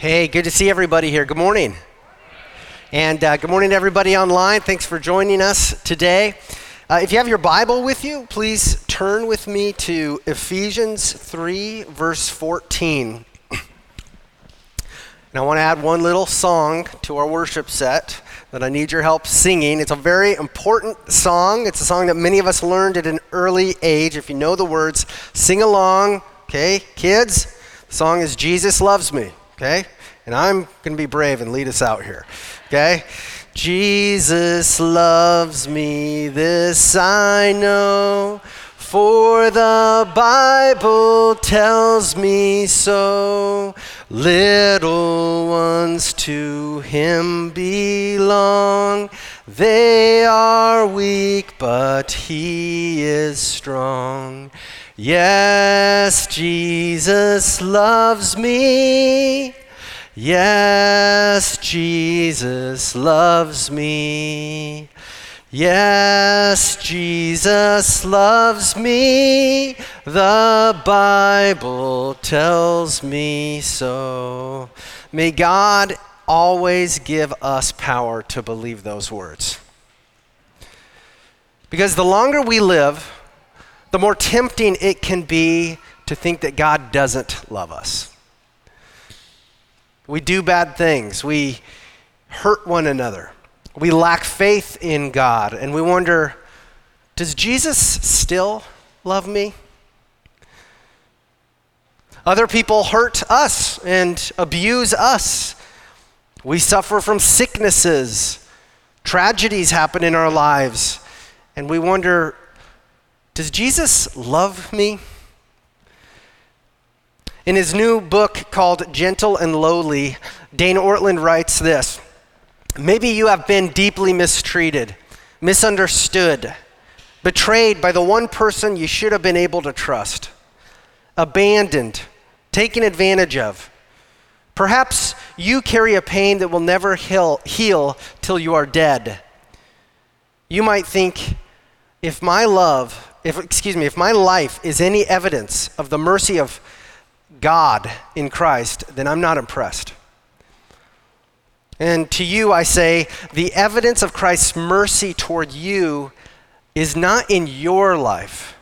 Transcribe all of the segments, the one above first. Hey, good to see everybody here. Good morning. And good morning to everybody online. Thanks for joining us today. If you have your Bible with you, please turn with me to Ephesians 3, verse 14. And I want to add one little song to our worship set that I need your help singing. It's a very important song. It's a song that many of us learned at an early age. If you know the words, sing along. Okay, kids, the song is Jesus Loves Me. Okay? And I'm going to be brave and lead us out here. Okay? Jesus loves me, this I know, for the Bible tells me so. Little ones to him belong. They are weak, but he is strong. Yes, Jesus loves me. Yes, Jesus loves me. Yes, Jesus loves me. The Bible tells me so. May God always give us power to believe those words. Because the longer we live, the more tempting it can be to think that God doesn't love us. We do bad things. We hurt one another. We lack faith in God. And we wonder, does Jesus still love me? Other people hurt us and abuse us. We suffer from sicknesses. Tragedies happen in our lives. And we wonder, does Jesus love me? In his new book called Gentle and Lowly, Dane Ortlund writes this: maybe you have been deeply mistreated, misunderstood, betrayed by the one person you should have been able to trust, abandoned, taken advantage of. Perhaps you carry a pain that will never heal till you are dead. You might think, if my life is any evidence of the mercy of God in Christ, then I'm not impressed. And to you I say, the evidence of Christ's mercy toward you is not in your life.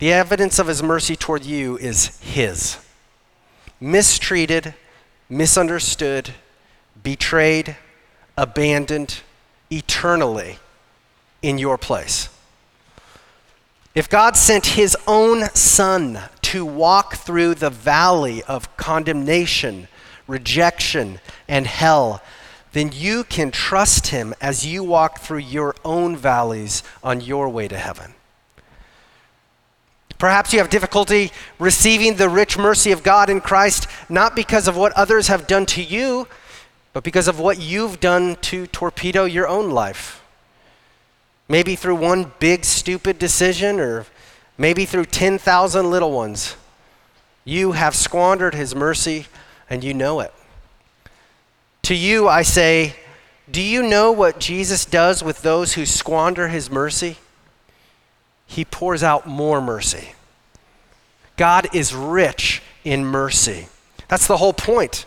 The evidence of his mercy toward you is his. Mistreated, misunderstood, betrayed, abandoned, eternally in your place. If God sent his own son to walk through the valley of condemnation, rejection, and hell, then you can trust him as you walk through your own valleys on your way to heaven. Perhaps you have difficulty receiving the rich mercy of God in Christ, not because of what others have done to you, but because of what you've done to torpedo your own life. Maybe through one big stupid decision, or maybe through 10,000 little ones. You have squandered his mercy and you know it. To you I say, do you know what Jesus does with those who squander his mercy? He pours out more mercy. God is rich in mercy. That's the whole point.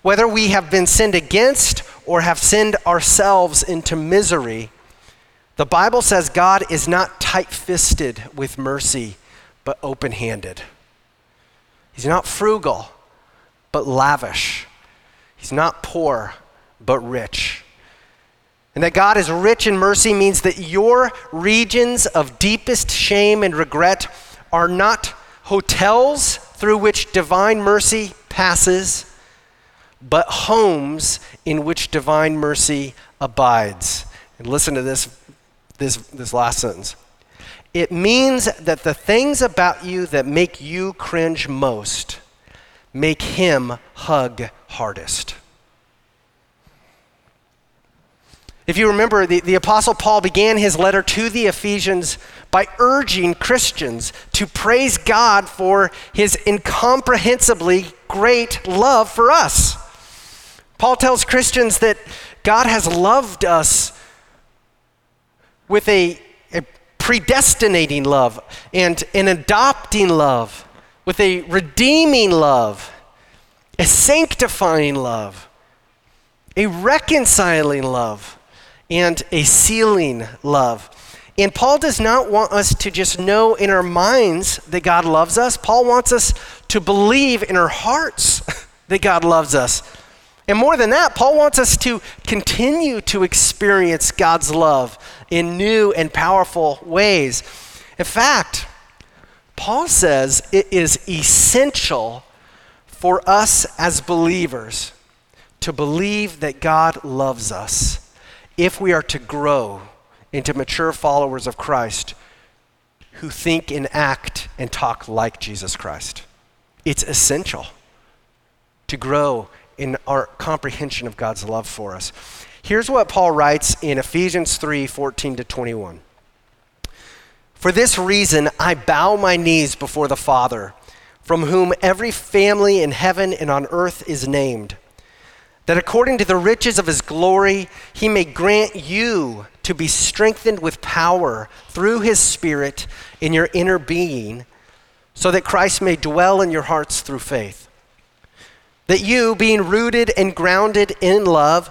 Whether we have been sinned against or have sinned ourselves into misery, the Bible says God is not tight-fisted with mercy, but open-handed. He's not frugal, but lavish. He's not poor, but rich. And that God is rich in mercy means that your regions of deepest shame and regret are not hotels through which divine mercy passes, but homes in which divine mercy abides. And listen to this last sentence. It means that the things about you that make you cringe most make him hug hardest. If you remember, the Apostle Paul began his letter to the Ephesians by urging Christians to praise God for his incomprehensibly great love for us. Paul tells Christians that God has loved us with a predestinating love and an adopting love, with a redeeming love a sanctifying love, a reconciling love, and a sealing love. And Paul does not want us to just know in our minds that God loves us. Paul wants us to believe in our hearts that God loves us. And more than that, Paul wants us to continue to experience God's love in new and powerful ways. In fact, Paul says it is essential for us as believers to believe that God loves us if we are to grow into mature followers of Christ who think and act and talk like Jesus Christ. It's essential to grow in our comprehension of God's love for us. Here's what Paul writes in Ephesians 3:14-21. For this reason, I bow my knees before the Father, from whom every family in heaven and on earth is named, that according to the riches of his glory, he may grant you to be strengthened with power through his Spirit in your inner being, so that Christ may dwell in your hearts through faith. That you, being rooted and grounded in love,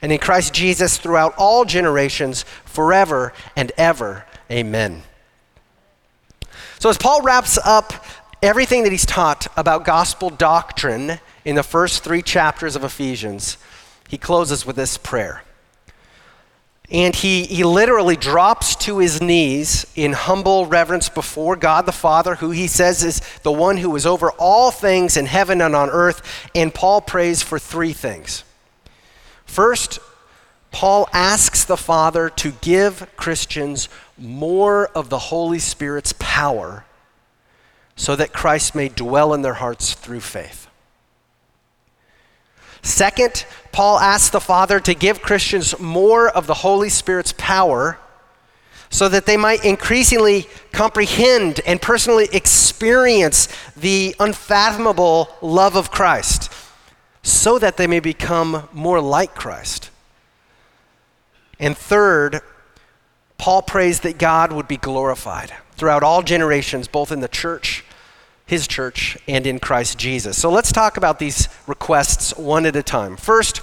and in Christ Jesus throughout all generations, forever and ever. Amen. So as Paul wraps up everything that he's taught about gospel doctrine in the first 3 chapters of Ephesians, he closes with this prayer. And he literally drops to his knees in humble reverence before God the Father, who he says is the one who is over all things in heaven and on earth. And Paul prays for 3 things. First, Paul asks the Father to give Christians more of the Holy Spirit's power so that Christ may dwell in their hearts through faith. Second, Paul asks the Father to give Christians more of the Holy Spirit's power so that they might increasingly comprehend and personally experience the unfathomable love of Christ, so that they may become more like Christ. And third, Paul prays that God would be glorified throughout all generations, both in the church, his church, and in Christ Jesus. So let's talk about these requests one at a time. First,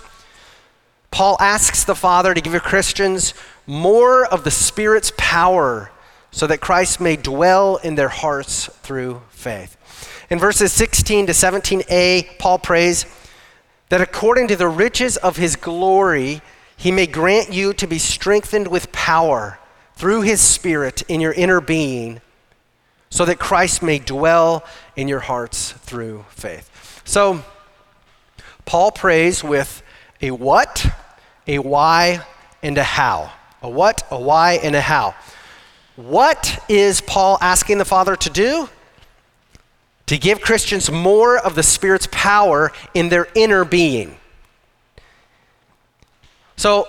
Paul asks the Father to give Christians more of the Spirit's power so that Christ may dwell in their hearts through faith. In verses 16-17a, Paul prays that according to the riches of his glory, he may grant you to be strengthened with power through his Spirit in your inner being, so that Christ may dwell in your hearts through faith. So Paul prays with a what, a why, and a how. A what, a why, and a how. What is Paul asking the Father to do? To give Christians more of the Spirit's power in their inner being. So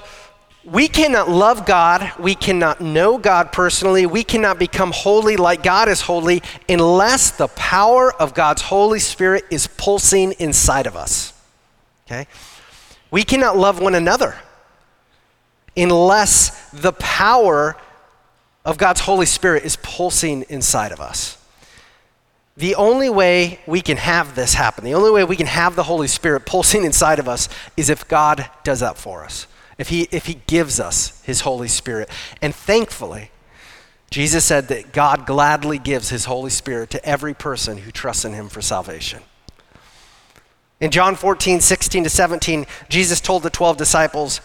we cannot love God, we cannot know God personally, we cannot become holy like God is holy unless the power of God's Holy Spirit is pulsing inside of us, okay? We cannot love one another unless the power of God's Holy Spirit is pulsing inside of us. The only way we can have this happen, the only way we can have the Holy Spirit pulsing inside of us is if God does that for us, if he gives us his Holy Spirit. And thankfully, Jesus said that God gladly gives his Holy Spirit to every person who trusts in him for salvation. In John 14:16-17, Jesus told the 12 disciples,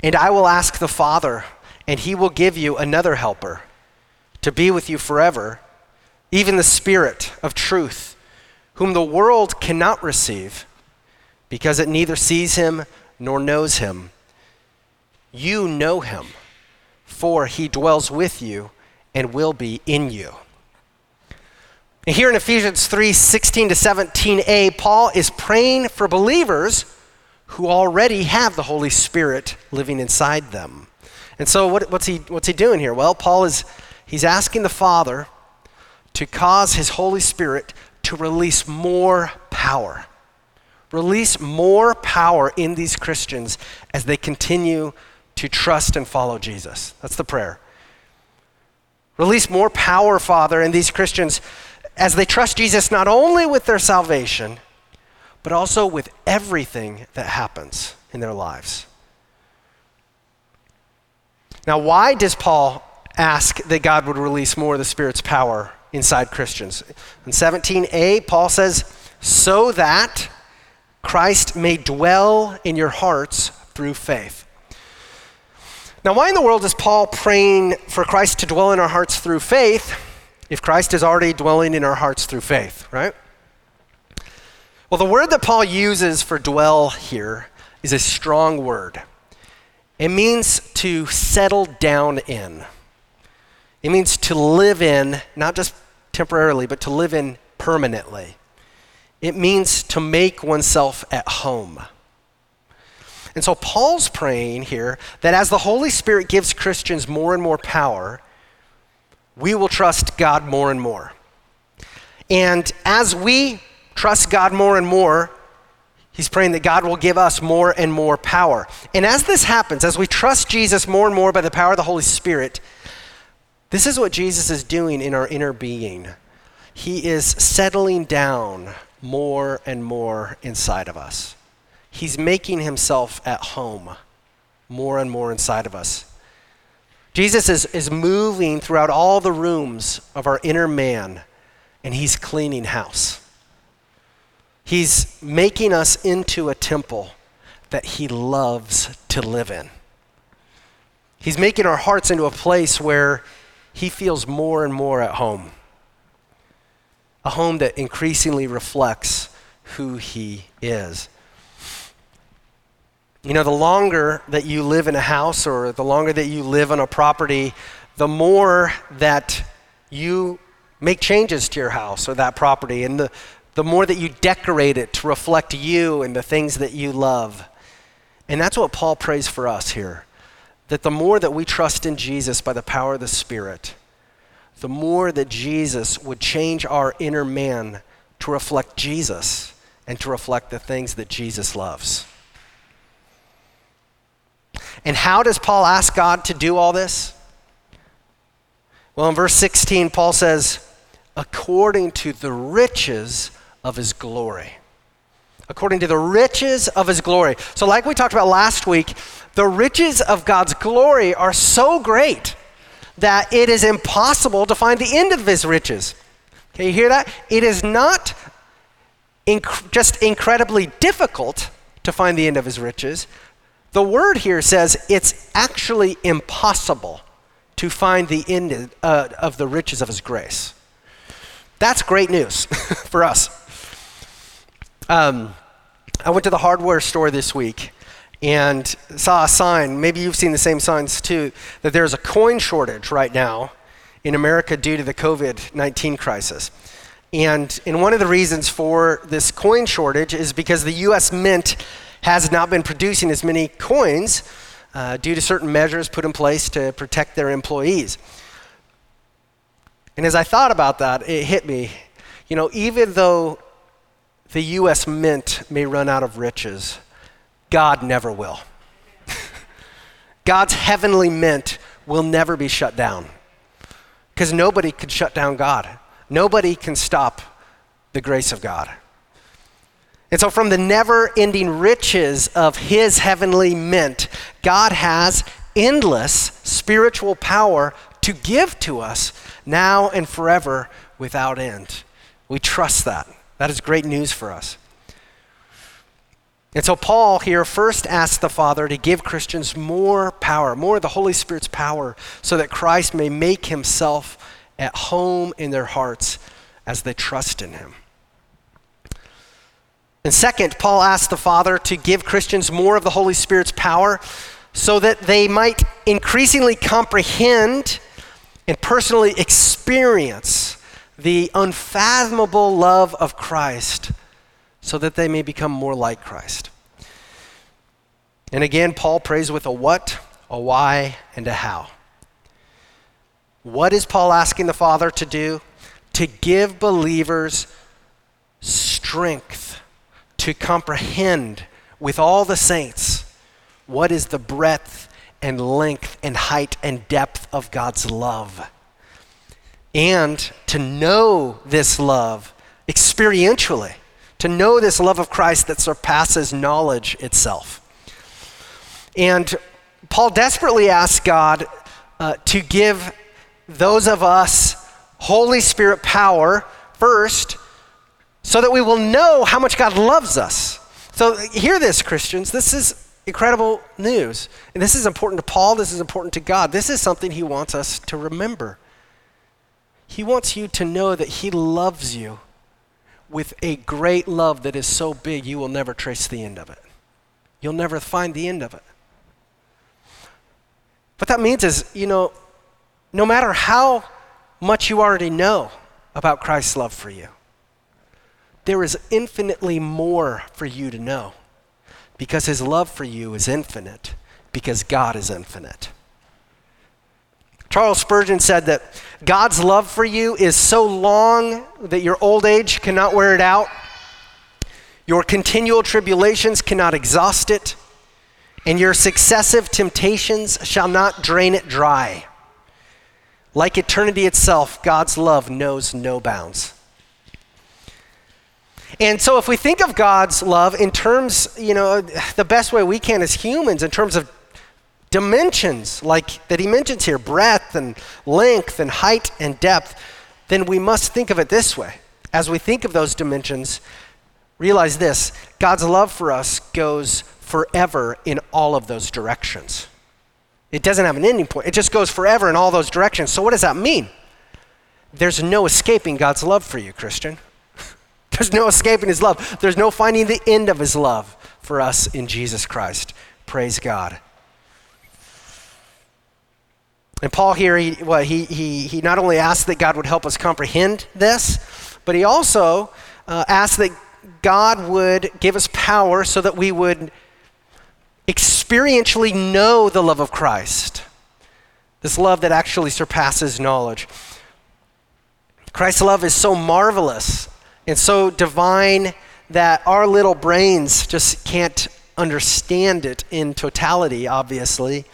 "And I will ask the Father, and he will give you another helper to be with you forever, even the Spirit of truth, whom the world cannot receive because it neither sees him nor knows him. You know him, for he dwells with you and will be in you." And here in Ephesians 3:16 to 17a, Paul is praying for believers who already have the Holy Spirit living inside them. And so what's he doing here? Well, Paul he's asking the Father to cause his Holy Spirit to release more power. Release more power in these Christians as they continue to trust and follow Jesus. That's the prayer. Release more power, Father, in these Christians as they trust Jesus not only with their salvation, but also with everything that happens in their lives. Now, why does Paul ask that God would release more of the Spirit's power inside Christians? In 17a, Paul says, so that Christ may dwell in your hearts through faith. Now, why in the world is Paul praying for Christ to dwell in our hearts through faith if Christ is already dwelling in our hearts through faith, right? Well, the word that Paul uses for dwell here is a strong word. It means to settle down in. It means to live in, not just temporarily, but to live in permanently. It means to make oneself at home. And so Paul's praying here that as the Holy Spirit gives Christians more and more power, we will trust God more and more. And as we trust God more and more, he's praying that God will give us more and more power. And as this happens, as we trust Jesus more and more by the power of the Holy Spirit, this is what Jesus is doing in our inner being. He is settling down more and more inside of us. He's making himself at home more and more inside of us. Jesus is moving throughout all the rooms of our inner man, and he's cleaning house. He's making us into a temple that he loves to live in. He's making our hearts into a place where he feels more and more at home, a home that increasingly reflects who he is. You know, the longer that you live in a house or the longer that you live on a property, the more that you make changes to your house or that property, and the more that you decorate it to reflect you and the things that you love. And that's what Paul prays for us here, that the more that we trust in Jesus by the power of the Spirit, the more that Jesus would change our inner man to reflect Jesus and to reflect the things that Jesus loves. And how does Paul ask God to do all this? Well, in verse 16, Paul says, according to the riches of his glory. According to the riches of his glory. So like we talked about last week, the riches of God's glory are so great that it is impossible to find the end of his riches. Okay, you hear that? It is not just incredibly difficult to find the end of his riches. The word here says it's actually impossible to find the end of the riches of his grace. That's great news for us. I went to the hardware store this week and saw a sign, maybe you've seen the same signs too, that there's a coin shortage right now in America due to the COVID-19 crisis. And one of the reasons for this coin shortage is because the U.S. Mint has not been producing as many coins due to certain measures put in place to protect their employees. And as I thought about that, it hit me. You know, even though the U.S. Mint may run out of riches, God never will. God's heavenly mint will never be shut down, because nobody can shut down God. Nobody can stop the grace of God. And so from the never-ending riches of his heavenly mint, God has endless spiritual power to give to us now and forever without end. We trust that. That is great news for us. And so Paul here first asks the Father to give Christians more power, more of the Holy Spirit's power, so that Christ may make himself at home in their hearts as they trust in him. And second, Paul asks the Father to give Christians more of the Holy Spirit's power so that they might increasingly comprehend and personally experience the unfathomable love of Christ so that they may become more like Christ. And again, Paul prays with a what, a why, and a how. What is Paul asking the Father to do? To give believers strength to comprehend with all the saints what is the breadth and length and height and depth of God's love. And to know this love experientially, to know this love of Christ that surpasses knowledge itself. And Paul desperately asks God to give those of us Holy Spirit power first so that we will know how much God loves us. So hear this, Christians. This is incredible news. And this is important to Paul. This is important to God. This is something he wants us to remember. He wants you to know that he loves you with a great love that is so big you will never trace the end of it. You'll never find the end of it. What that means is, you know, no matter how much you already know about Christ's love for you, there is infinitely more for you to know because his love for you is infinite because God is infinite. Charles Spurgeon said that God's love for you is so long that your old age cannot wear it out, your continual tribulations cannot exhaust it, and your successive temptations shall not drain it dry. Like eternity itself, God's love knows no bounds. And so if we think of God's love in terms, you know, the best way we can as humans in terms of dimensions like that he mentions here, breadth and length and height and depth, then we must think of it this way. As we think of those dimensions, realize this, God's love for us goes forever in all of those directions. It doesn't have an ending point. It just goes forever in all those directions. So what does that mean? There's no escaping God's love for you, Christian. There's no escaping his love. There's no finding the end of his love for us in Jesus Christ. Praise God. And Paul here, he not only asked that God would help us comprehend this, but he also asked that God would give us power so that we would experientially know the love of Christ, this love that actually surpasses knowledge. Christ's love is so marvelous and so divine that our little brains just can't understand it in totality, obviously.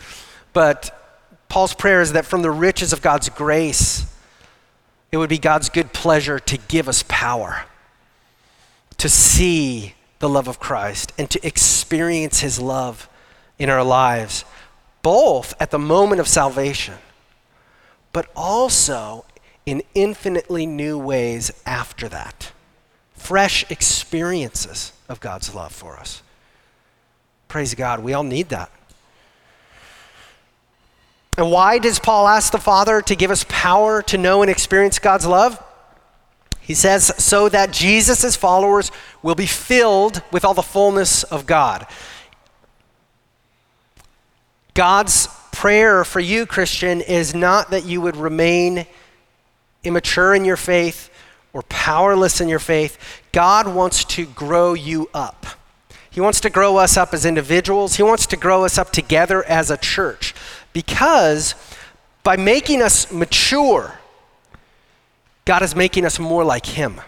But Paul's prayer is that from the riches of God's grace, it would be God's good pleasure to give us power to see the love of Christ and to experience his love in our lives, both at the moment of salvation, but also in infinitely new ways after that. Fresh experiences of God's love for us. Praise God, we all need that. And why does Paul ask the Father to give us power to know and experience God's love? He says, so that Jesus' followers will be filled with all the fullness of God. God's prayer for you, Christian, is not that you would remain immature in your faith or powerless in your faith. God wants to grow you up. He wants to grow us up as individuals. He wants to grow us up together as a church. Because by making us mature, God is making us more like him.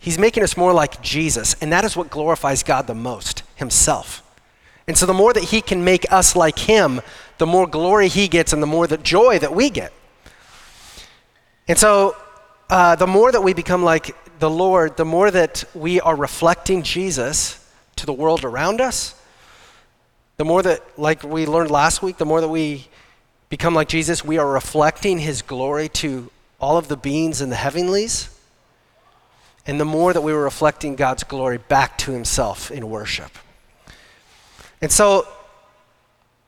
He's making us more like Jesus, and that is what glorifies God the most, himself. And so the more that he can make us like him, the more glory he gets and the more the joy that we get. And so the more that we become like the Lord, the more that we are reflecting Jesus to the world around us, the more that, like we learned last week, the more that we become like Jesus, we are reflecting his glory to all of the beings in the heavenlies. And the more that we were reflecting God's glory back to himself in worship. And so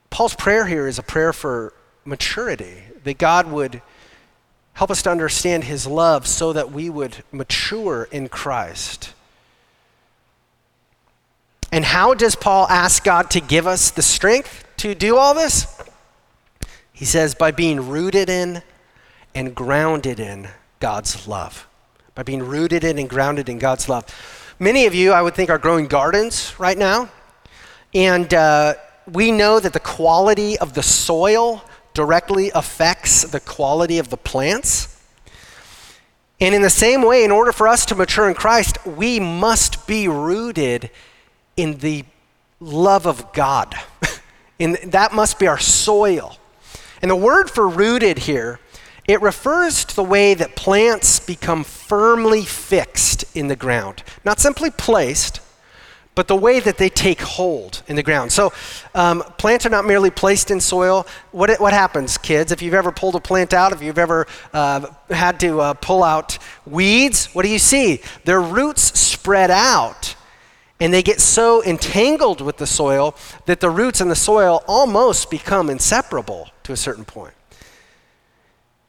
Paul's prayer here is a prayer for maturity, that God would help us to understand his love so that we would mature in Christ. And how does Paul ask God to give us the strength to do all this? He says, by being rooted in and grounded in God's love. by being rooted in and grounded in God's love. Many of you, I would think, are growing gardens right now. And we know that the quality of the soil directly affects the quality of the plants. And in the same way, in order for us to mature in Christ, we must be rooted in the love of God. And that must be our soil. And the word for rooted here, it refers to the way that plants become firmly fixed in the ground. Not simply placed, but the way that they take hold in the ground. So plants are not merely placed in soil. What happens, kids? If you've ever pulled a plant out, if you've ever had to pull out weeds, what do you see? Their roots spread out, and they get so entangled with the soil that the roots and the soil almost become inseparable to a certain point.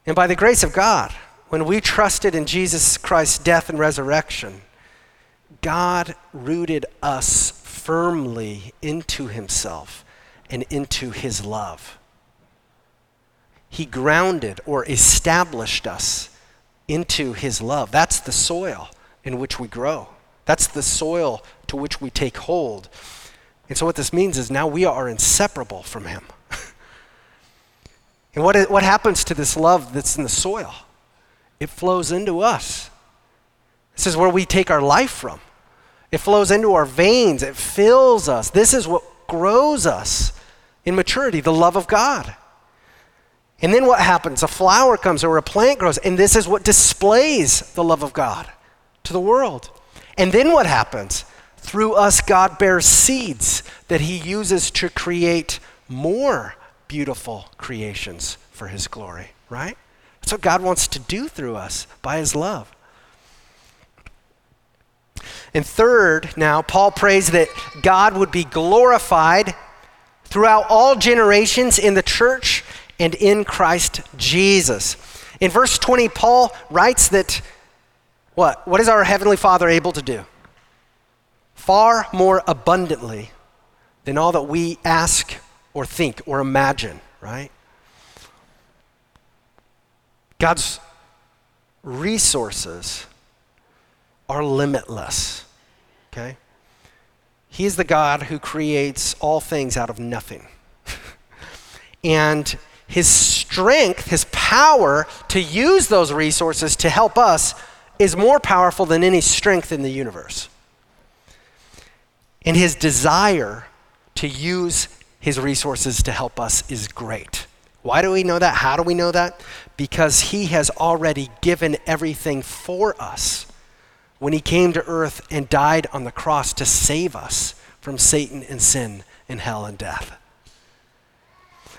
And by the grace of God, when we trusted in Jesus Christ's death and resurrection, God rooted us firmly into himself and into his love. He grounded or established us into his love. That's the soil in which we grow. That's the soil to which we take hold. And so what this means is now we are inseparable from him. And what happens to this love that's in the soil? It flows into us. This is where we take our life from. It flows into our veins. It fills us. This is what grows us in maturity, the love of God. And then what happens? A flower comes or a plant grows, and this is what displays the love of God to the world. And then what happens? Through us, God bears seeds that he uses to create more beautiful creations for his glory, right? That's what God wants to do through us by his love. And third, now, Paul prays that God would be glorified throughout all generations in the church and in Christ Jesus. In verse 20, Paul writes that, what is our Heavenly Father able to do? Far more abundantly than all that we ask or think or imagine, right? God's resources are limitless, okay? He is the God who creates all things out of nothing. And his strength, his power to use those resources to help us is more powerful than any strength in the universe. And his desire to use his resources to help us is great. Why do we know that? How do we know that? Because he has already given everything for us when he came to earth and died on the cross to save us from Satan and sin and hell and death.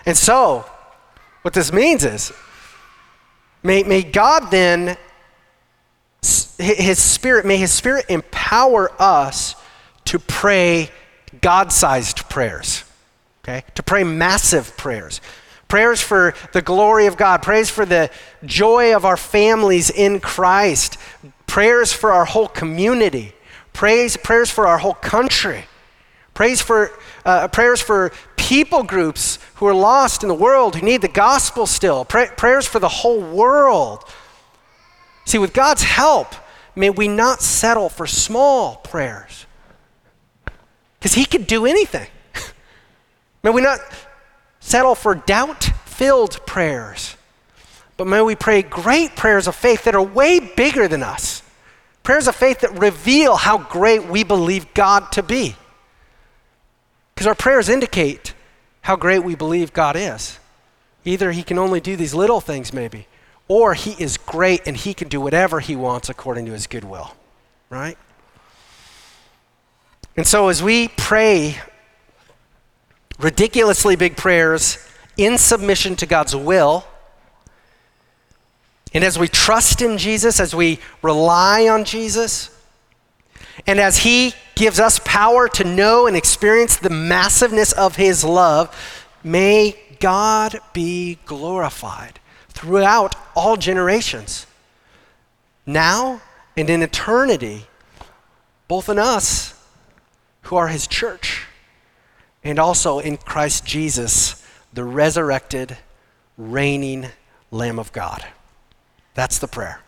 And so, what this means is, may God then, his spirit empower us to pray God-sized prayers, okay? To pray massive prayers. Prayers for the glory of God, prayers for the joy of our families in Christ, prayers for our whole community, prayers for our whole country, prayers for people groups who are lost in the world, who need the gospel still, prayers for the whole world. See, with God's help, may we not settle for small prayers, because he could do anything. May we not settle for doubt-filled prayers, but may we pray great prayers of faith that are way bigger than us. Prayers of faith that reveal how great we believe God to be. Because our prayers indicate how great we believe God is. Either he can only do these little things maybe, or he is great and he can do whatever he wants according to his good will, right? And so as we pray ridiculously big prayers in submission to God's will, and as we trust in Jesus, as we rely on Jesus, and as he gives us power to know and experience the massiveness of his love, may God be glorified throughout all generations, now and in eternity, both in us who are his church, and also in Christ Jesus, the resurrected, reigning Lamb of God. That's the prayer.